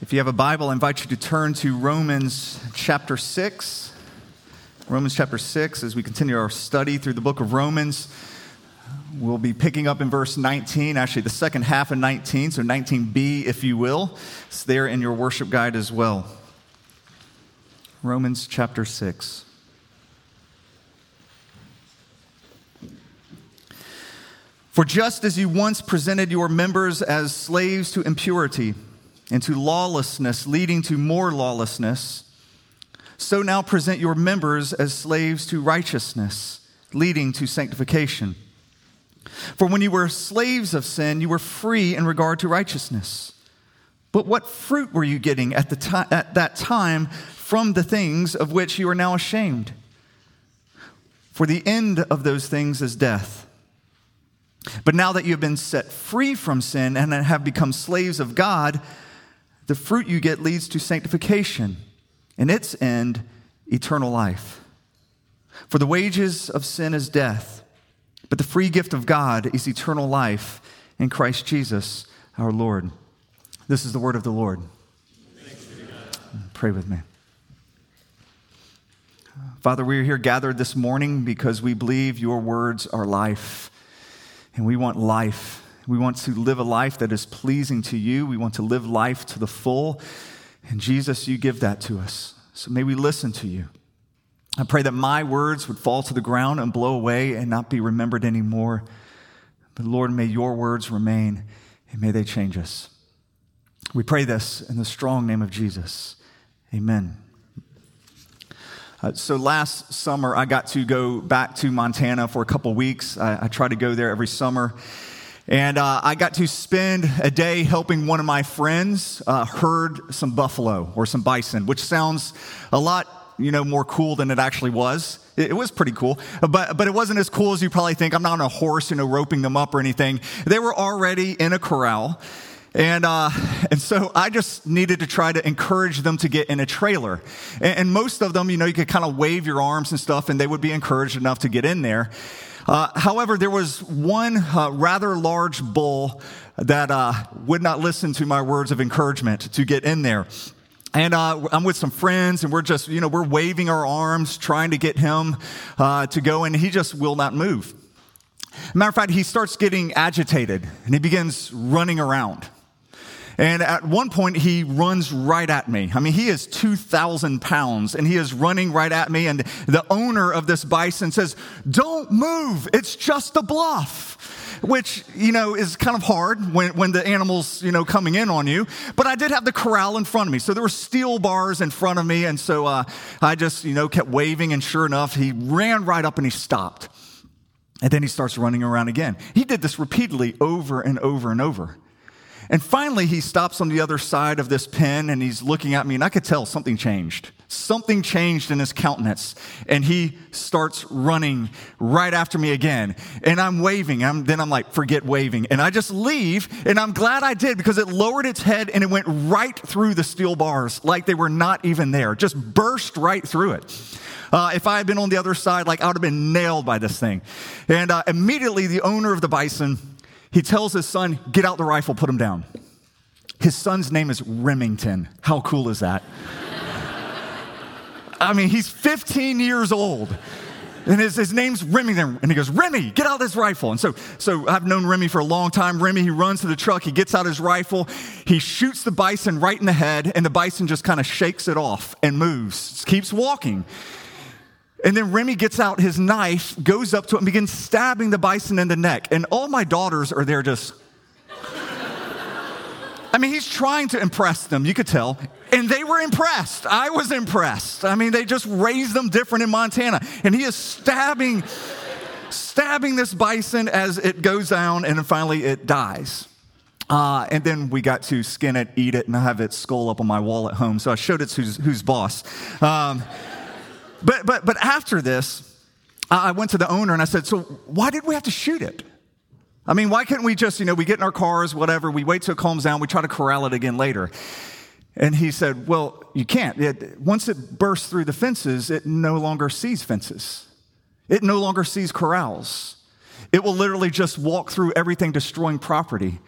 If you have a Bible, I invite you to turn to Romans chapter 6. Romans chapter 6, as we continue our study through the book of Romans, we'll be picking up in verse 19, actually the second half of 19, so 19b, if you will. It's there in your worship guide as well. Romans chapter 6. For just as you once presented your members as slaves to impurity, and to lawlessness, leading to more lawlessness, so now present your members as slaves to righteousness, leading to sanctification. For when you were slaves of sin, you were free in regard to righteousness. But what fruit were you getting at that time from the things of which you are now ashamed? For the end of those things is death. But now that you have been set free from sin and have become slaves of God, the fruit you get leads to sanctification, and its end, eternal life. For the wages of sin is death, but the free gift of God is eternal life in Christ Jesus our Lord. This is the word of the Lord. Thanks be to God. Pray with me. Father, we are here gathered this morning because we believe your words are life, and we want life. We want to live a life that is pleasing to you. We want to live life to the full. And Jesus, you give that to us. So may we listen to you. I pray that my words would fall to the ground and blow away and not be remembered anymore. But Lord, may your words remain and may they change us. We pray this in the strong name of Jesus. Amen. So last summer, I got to go back to Montana for a couple weeks. I try to go there every summer. And I got to spend a day helping one of my friends herd some buffalo or some bison, which sounds a lot, more cool than it actually was. It was pretty cool, but it wasn't as cool as you probably think. I'm not on a horse, roping them up or anything. They were already in a corral. And so I just needed to try to encourage them to get in a trailer. And most of them, you could kind of wave your arms and stuff, and they would be encouraged enough to get in there. However, there was one rather large bull that would not listen to my words of encouragement to get in there. And I'm with some friends, and we're just, we're waving our arms, trying to get him to go, and he just will not move. Matter of fact, he starts getting agitated, and he begins running around. And at one point, he runs right at me. I mean, he is 2,000 pounds, and he is running right at me. And the owner of this bison says, "Don't move. It's just a bluff," which, is kind of hard when the animal's, coming in on you. But I did have the corral in front of me, so there were steel bars in front of me. And so I just, kept waving, and sure enough, he ran right up and he stopped. And then he starts running around again. He did this repeatedly over and over and over. And finally, he stops on the other side of this pen, and he's looking at me, and I could tell something changed. Something changed in his countenance, and he starts running right after me again. And I'm waving. Then I'm like, forget waving. And I just leave, and I'm glad I did, because it lowered its head, and it went right through the steel bars like they were not even there. Just burst right through it. If I had been on the other side, I would have been nailed by this thing. And immediately, the owner of the bison, he tells his son, "Get out the rifle, put him down." His son's name is Remington. How cool is that? I mean, he's 15 years old, and his name's Remington. And he goes, "Remy, get out this rifle." And so I've known Remy for a long time. Remy, he runs to the truck. He gets out his rifle. He shoots the bison right in the head, and the bison just kind of shakes it off and moves, just keeps walking. And then Remy gets out his knife, goes up to it, and begins stabbing the bison in the neck. And all my daughters are there just... I mean, he's trying to impress them, you could tell. And they were impressed. I was impressed. I mean, they just raised them different in Montana. And he is stabbing this bison as it goes down, and then finally it dies. And then we got to skin it, eat it, and I have its skull up on my wall at home. So I showed it to who's boss. But after this, I went to the owner and I said, "So why did we have to shoot it? I mean, why couldn't we just, we get in our cars, whatever, we wait till it calms down, we try to corral it again later?" And he said, "Well, you can't. Once it bursts through the fences, it no longer sees fences. It no longer sees corrals. It will literally just walk through everything, destroying property.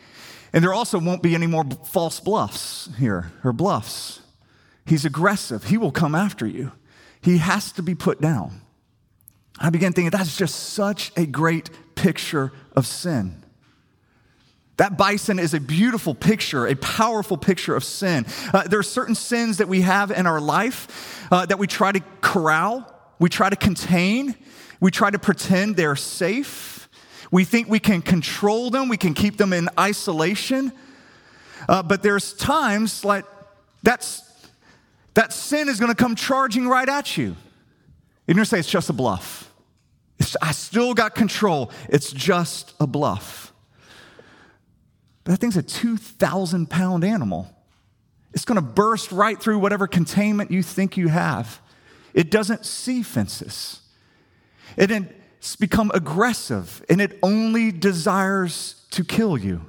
And there also won't be any more false bluffs here, or bluffs. He's aggressive. He will come after you. He has to be put down. I began thinking, that's just such a great picture of sin. That bison is a beautiful picture, a powerful picture of sin. There are certain sins that we have in our life that we try to corral, we try to contain, we try to pretend they're safe. We think we can control them, we can keep them in isolation. But there's times like that sin is going to come charging right at you. You're going to say, it's just a bluff. I still got control. It's just a bluff. But that thing's a 2,000-pound animal. It's going to burst right through whatever containment you think you have. It doesn't see fences. It's become aggressive, and it only desires to kill you.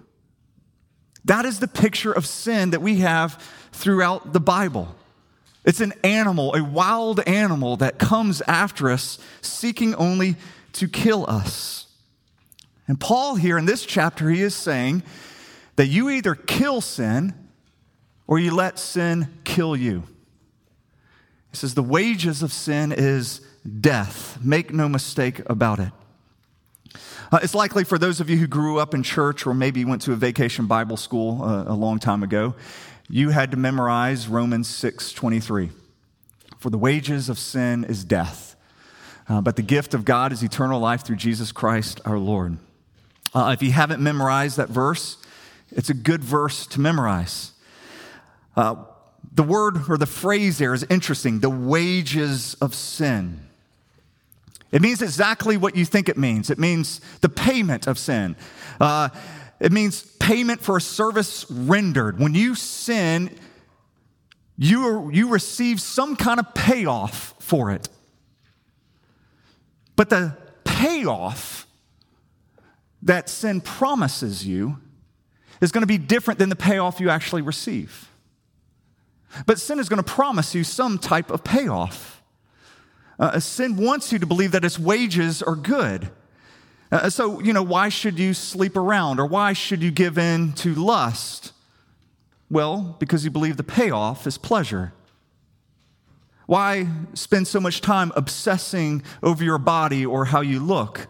That is the picture of sin that we have throughout the Bible. It's an animal, a wild animal that comes after us, seeking only to kill us. And Paul here in this chapter, he is saying that you either kill sin or you let sin kill you. He says the wages of sin is death. Make no mistake about it. It's likely for those of you who grew up in church or maybe went to a vacation Bible school a long time ago, you had to memorize Romans 6:23. For the wages of sin is death, but the gift of God is eternal life through Jesus Christ our Lord. If you haven't memorized that verse, it's a good verse to memorize. The word or the phrase there is interesting, the wages of sin. It means exactly what you think it means. It means the payment of sin. It means payment for a service rendered. When you sin, you receive some kind of payoff for it. But the payoff that sin promises you is going to be different than the payoff you actually receive. But sin is going to promise you some type of payoff. Sin wants you to believe that its wages are good. So, why should you sleep around or why should you give in to lust? Well, because you believe the payoff is pleasure. Why spend so much time obsessing over your body or how you look?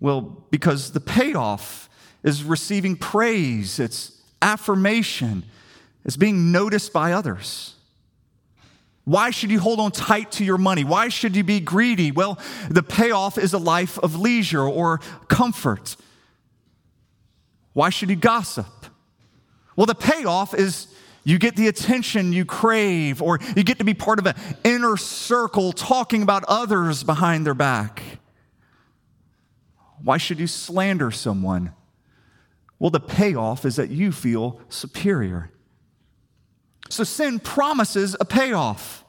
Well, because the payoff is receiving praise, it's affirmation, it's being noticed by others. Why should you hold on tight to your money? Why should you be greedy? Well, the payoff is a life of leisure or comfort. Why should you gossip? Well, the payoff is you get the attention you crave, or you get to be part of an inner circle talking about others behind their back. Why should you slander someone? Well, the payoff is that you feel superior. So sin promises a payoff.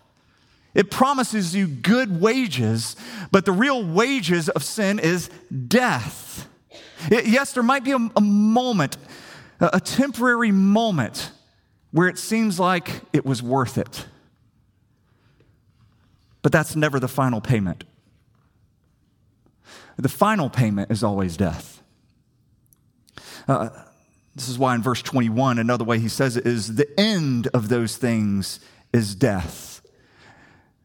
It promises you good wages, but the real wages of sin is death. Yes, there might be a moment, a temporary moment, where it seems like it was worth it. But that's never the final payment. The final payment is always death. This is why in verse 21, another way he says it is, the end of those things is death.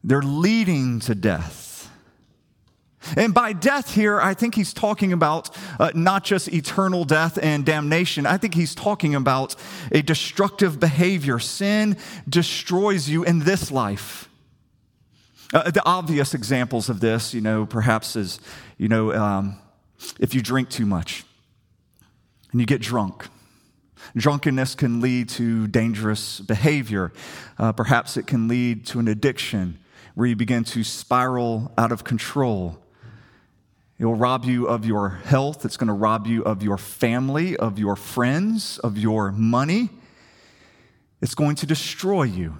They're leading to death. And by death here, I think he's talking about not just eternal death and damnation. I think he's talking about a destructive behavior. Sin destroys you in this life. The obvious examples of this, perhaps is, if you drink too much and you get drunk. Drunkenness can lead to dangerous behavior. Perhaps it can lead to an addiction where you begin to spiral out of control. It will rob you of your health. It's going to rob you of your family, of your friends, of your money. It's going to destroy you.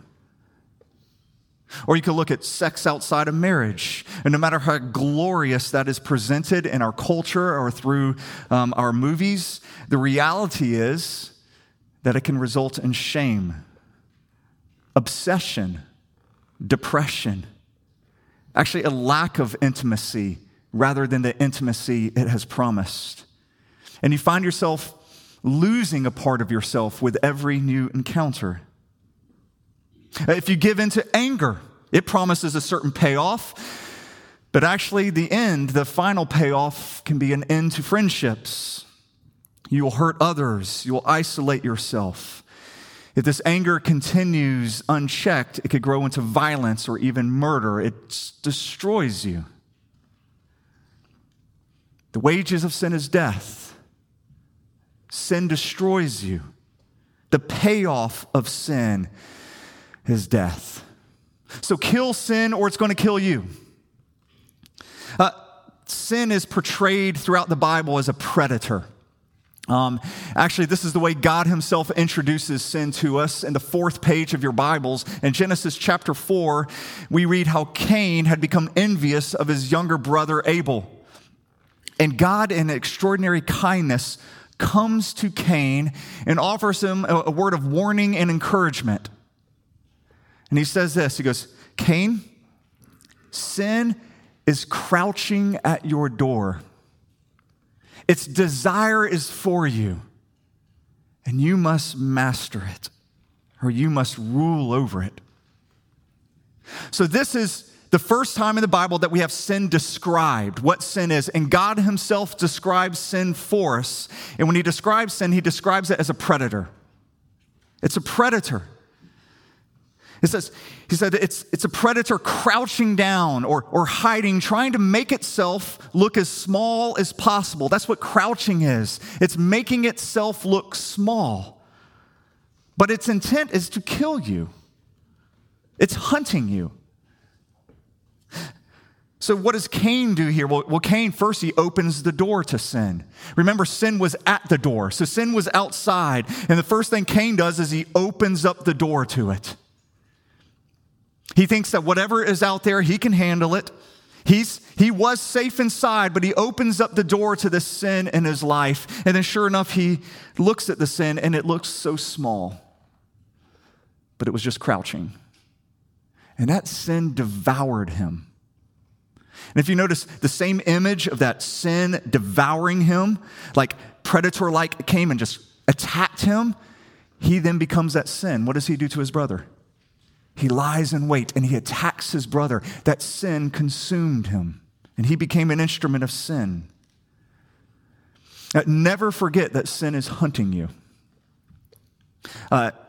Or you could look at sex outside of marriage. And no matter how glorious that is presented in our culture or through our movies, the reality is that it can result in shame, obsession, depression, actually a lack of intimacy rather than the intimacy it has promised. And you find yourself losing a part of yourself with every new encounter. If you give into anger, it promises a certain payoff, but actually the end, the final payoff, can be an end to friendships. You will hurt others. You will isolate yourself. If this anger continues unchecked, it could grow into violence or even murder. It destroys you. The wages of sin is death. Sin destroys you. The payoff of sin is death. So kill sin or it's going to kill you. Sin is portrayed throughout the Bible as a predator. Actually, this is the way God himself introduces sin to us. In the fourth page of your Bibles, in Genesis chapter 4, we read how Cain had become envious of his younger brother Abel. And God, in extraordinary kindness, comes to Cain and offers him a word of warning and encouragement. And he says this, he goes, Cain, sin is crouching at your door. Its desire is for you, and you must master it, or you must rule over it. So this is the first time in the Bible that we have sin described, what sin is. And God himself describes sin for us. And when he describes sin, he describes it as a predator. It's a predator. It says, he said it's a predator crouching down or hiding, trying to make itself look as small as possible. That's what crouching is. It's making itself look small. But its intent is to kill you. It's hunting you. So what does Cain do here? Well, Cain, first, he opens the door to sin. Remember, sin was at the door. So sin was outside. And the first thing Cain does is he opens up the door to it. He thinks that whatever is out there, he can handle it. He was safe inside, but he opens up the door to this sin in his life. And then sure enough, he looks at the sin, and it looks so small. But it was just crouching. And that sin devoured him. And if you notice, the same image of that sin devouring him, like predator-like came and just attacked him, he then becomes that sin. What does he do to his brother? He lies in wait, and he attacks his brother. That sin consumed him, and he became an instrument of sin. Never forget that sin is hunting you.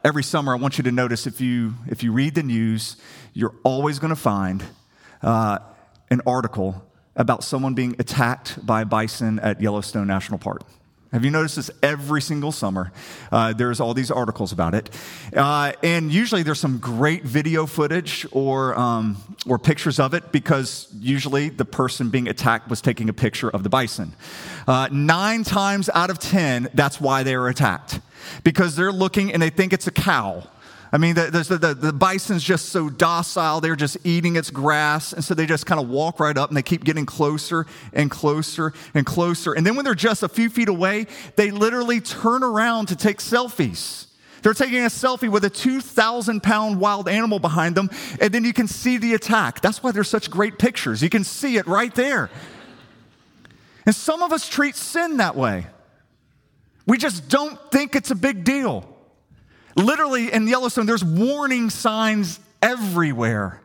Every summer, I want you to notice, if you read the news, you're always going to find an article about someone being attacked by bison at Yellowstone National Park. Have you noticed this? Every single summer, there's all these articles about it. And usually there's some great video footage or pictures of it, because usually the person being attacked was taking a picture of the bison. 9 times out of 10, that's why they are attacked, because they're looking and they think it's a cow. I mean, the bison's just so docile, they're just eating its grass, and so they just kind of walk right up, and they keep getting closer and closer and closer. And then when they're just a few feet away, they literally turn around to take selfies. They're taking a selfie with a 2,000-pound wild animal behind them, and then you can see the attack. That's why they're such great pictures. You can see it right there. And some of us treat sin that way. We just don't think it's a big deal. Literally in Yellowstone, there's warning signs everywhere.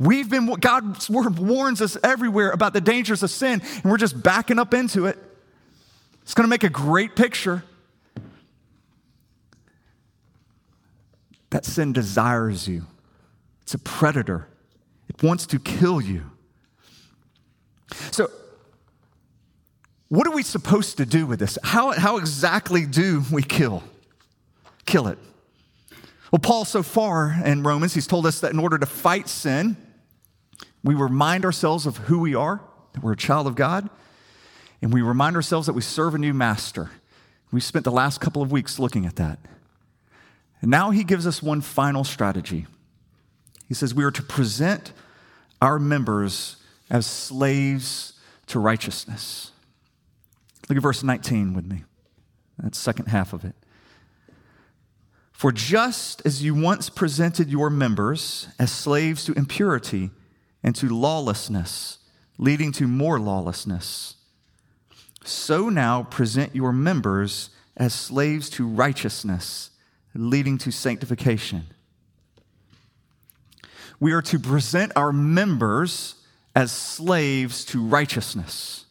God's word warns us everywhere about the dangers of sin, and we're just backing up into it. It's going to make a great picture. That sin desires you. It's a predator. It wants to kill you. So, what are we supposed to do with this? How exactly do we kill? Kill it. Well, Paul, so far in Romans, he's told us that in order to fight sin, we remind ourselves of who we are, that we're a child of God, and we remind ourselves that we serve a new master. We spent the last couple of weeks looking at that. And now he gives us one final strategy. He says we are to present our members as slaves to righteousness. Look at verse 19 with me. That's the second half of it. For just as you once presented your members as slaves to impurity and to lawlessness, leading to more lawlessness, so now present your members as slaves to righteousness, leading to sanctification. We are to present our members as slaves to righteousness.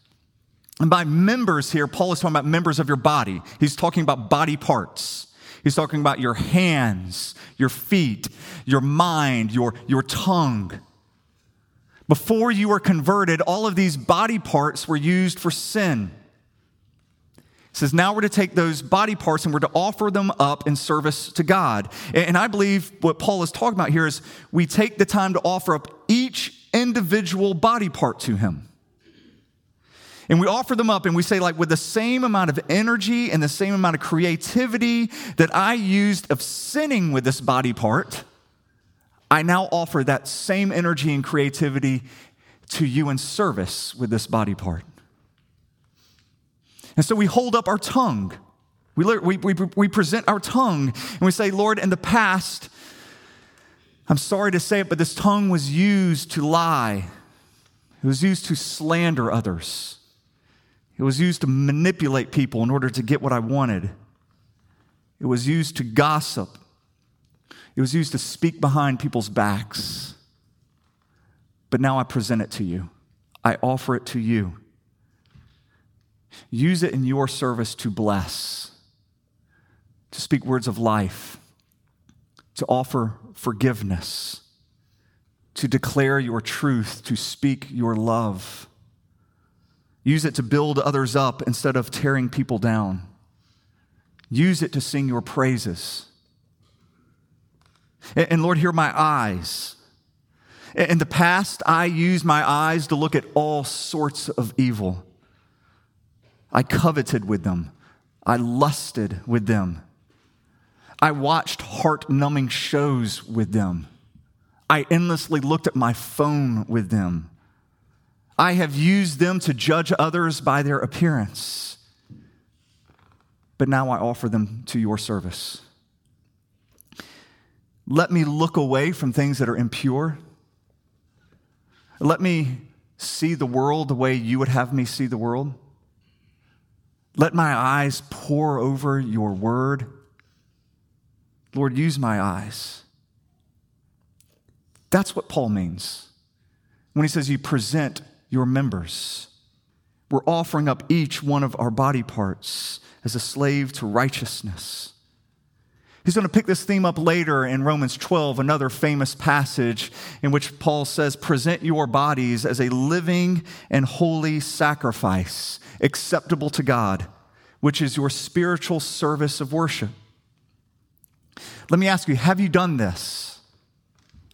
And by members here, Paul is talking about members of your body. He's talking about body parts. He's talking about your hands, your feet, your mind, your tongue. Before you were converted, all of these body parts were used for sin. It says now we're to take those body parts and we're to offer them up in service to God. And I believe what Paul is talking about here is we take the time to offer up each individual body part to him. And we offer them up and we say, like, with the same amount of energy and the same amount of creativity that I used of sinning with this body part, I now offer that same energy and creativity to you in service with this body part. And so we hold up our tongue. We present our tongue and we say, Lord, in the past, I'm sorry to say it, but this tongue was used to lie. It was used to slander others. It was used to manipulate people in order to get what I wanted. It was used to gossip. It was used to speak behind people's backs. But now I present it to you. I offer it to you. Use it in your service to bless, to speak words of life, to offer forgiveness, to declare your truth, to speak your love. Use it to build others up instead of tearing people down. Use it to sing your praises. And Lord, hear my eyes. In the past, I used my eyes to look at all sorts of evil. I coveted with them. I lusted with them. I watched heart-numbing shows with them. I endlessly looked at my phone with them. I have used them to judge others by their appearance. But now I offer them to your service. Let me look away from things that are impure. Let me see the world the way you would have me see the world. Let my eyes pore over your word. Lord, use my eyes. That's what Paul means when he says you present your members. We're offering up each one of our body parts as a slave to righteousness. He's going to pick this theme up later in Romans 12, another famous passage in which Paul says, present your bodies as a living and holy sacrifice, acceptable to God, which is your spiritual service of worship. Let me ask you, have you done this?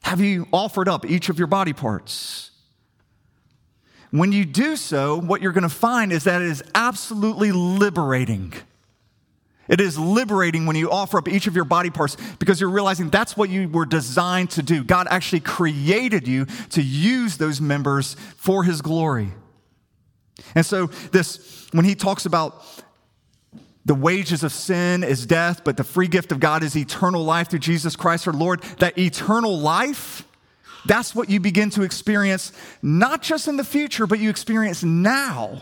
Have you offered up each of your body parts? When you do so, what you're going to find is that it is absolutely liberating. It is liberating when you offer up each of your body parts because you're realizing that's what you were designed to do. God actually created you to use those members for his glory. And so this, when he talks about the wages of sin is death, but the free gift of God is eternal life through Jesus Christ our Lord, that eternal life, that's what you begin to experience, not just in the future, but you experience now.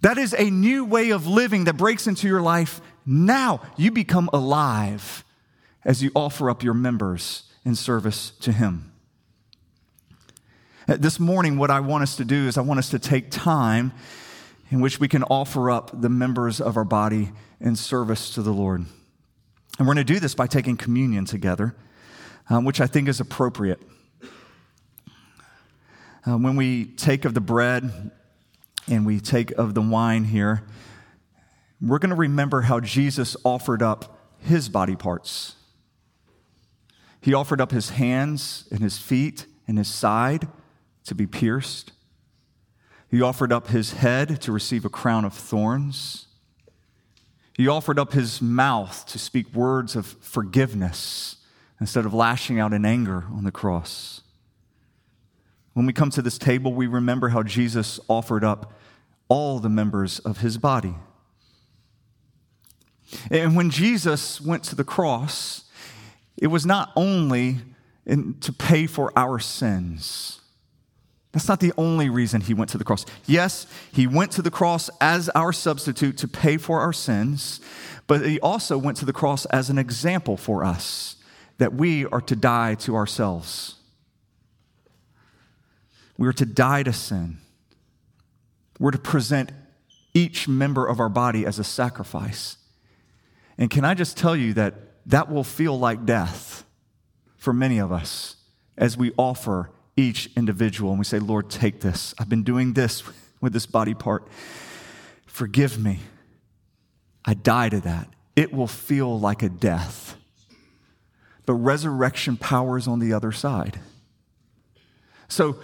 That is a new way of living that breaks into your life now. You become alive as you offer up your members in service to him. This morning, what I want us to do is I want us to take time in which we can offer up the members of our body in service to the Lord. And we're going to do this by taking communion together, which I think is appropriate. When we take of the bread and we take of the wine here, we're going to remember how Jesus offered up his body parts. He offered up his hands and his feet and his side to be pierced. He offered up his head to receive a crown of thorns. He offered up his mouth to speak words of forgiveness instead of lashing out in anger on the cross. When we come to this table, we remember how Jesus offered up all the members of his body. And when Jesus went to the cross, it was not only to pay for our sins. That's not the only reason he went to the cross. Yes, he went to the cross as our substitute to pay for our sins, but he also went to the cross as an example for us that we are to die to ourselves. We are to die to sin. We're to present each member of our body as a sacrifice. And can I just tell you that that will feel like death for many of us as we offer each individual, and we say, Lord, take this. I've been doing this with this body part. Forgive me. I die to that. It will feel like a death. But resurrection power is on the other side. So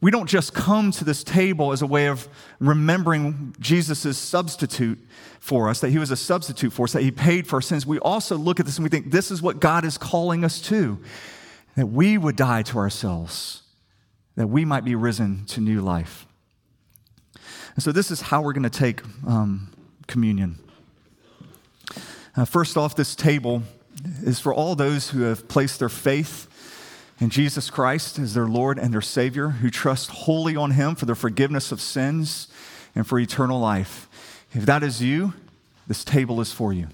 we don't just come to this table as a way of remembering Jesus' substitute for us, that he was a substitute for us, that he paid for our sins. We also look at this and we think, this is what God is calling us to, that we would die to ourselves, that we might be risen to new life. And so this is how we're going to take communion. First off, this table is for all those who have placed their faith in Jesus Christ as their Lord and their Savior, who trust wholly on him for the forgiveness of sins and for eternal life. If that is you, this table is for you.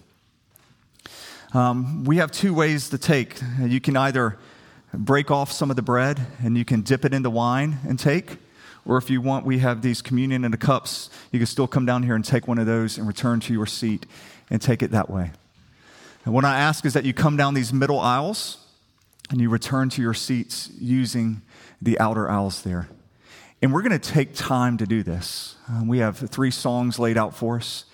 We have two ways to take. You can either break off some of the bread and you can dip it into wine and take. Or if you want, we have these communion in the cups. You can still come down here and take one of those and return to your seat and take it that way. And what I ask is that you come down these middle aisles and you return to your seats using the outer aisles there. And we're going to take time to do this. We have 3 songs laid out for us.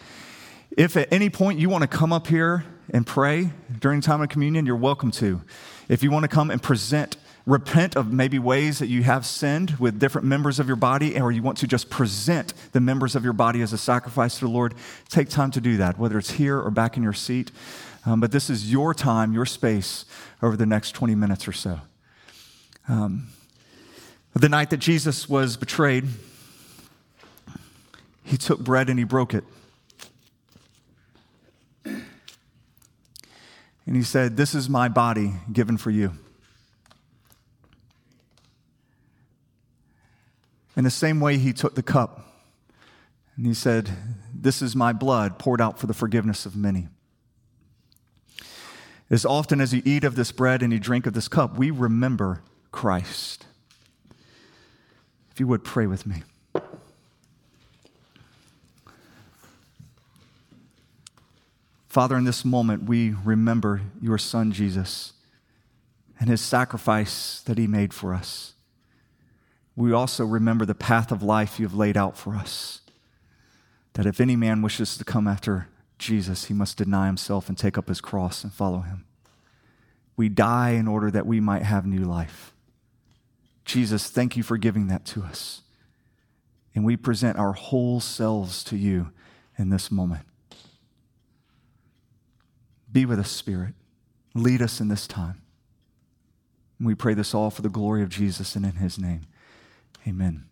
If at any point you want to come up here and pray during the time of communion, you're welcome to. If you want to come and repent of maybe ways that you have sinned with different members of your body, or you want to just present the members of your body as a sacrifice to the Lord, take time to do that, whether it's here or back in your seat. But this is your time, your space, over the next 20 minutes or so. The night that Jesus was betrayed, he took bread and he broke it. And he said, "This is my body given for you." In the same way, he took the cup and he said, "This is my blood poured out for the forgiveness of many." As often as you eat of this bread and you drink of this cup, we remember Christ. If you would, pray with me. Father, in this moment, we remember your Son, Jesus, and his sacrifice that he made for us. We also remember the path of life you have laid out for us, that if any man wishes to come after Jesus, he must deny himself and take up his cross and follow him. We die in order that we might have new life. Jesus, thank you for giving that to us. And we present our whole selves to you in this moment. Be with us, Spirit. Lead us in this time. And we pray this all for the glory of Jesus and in his name. Amen.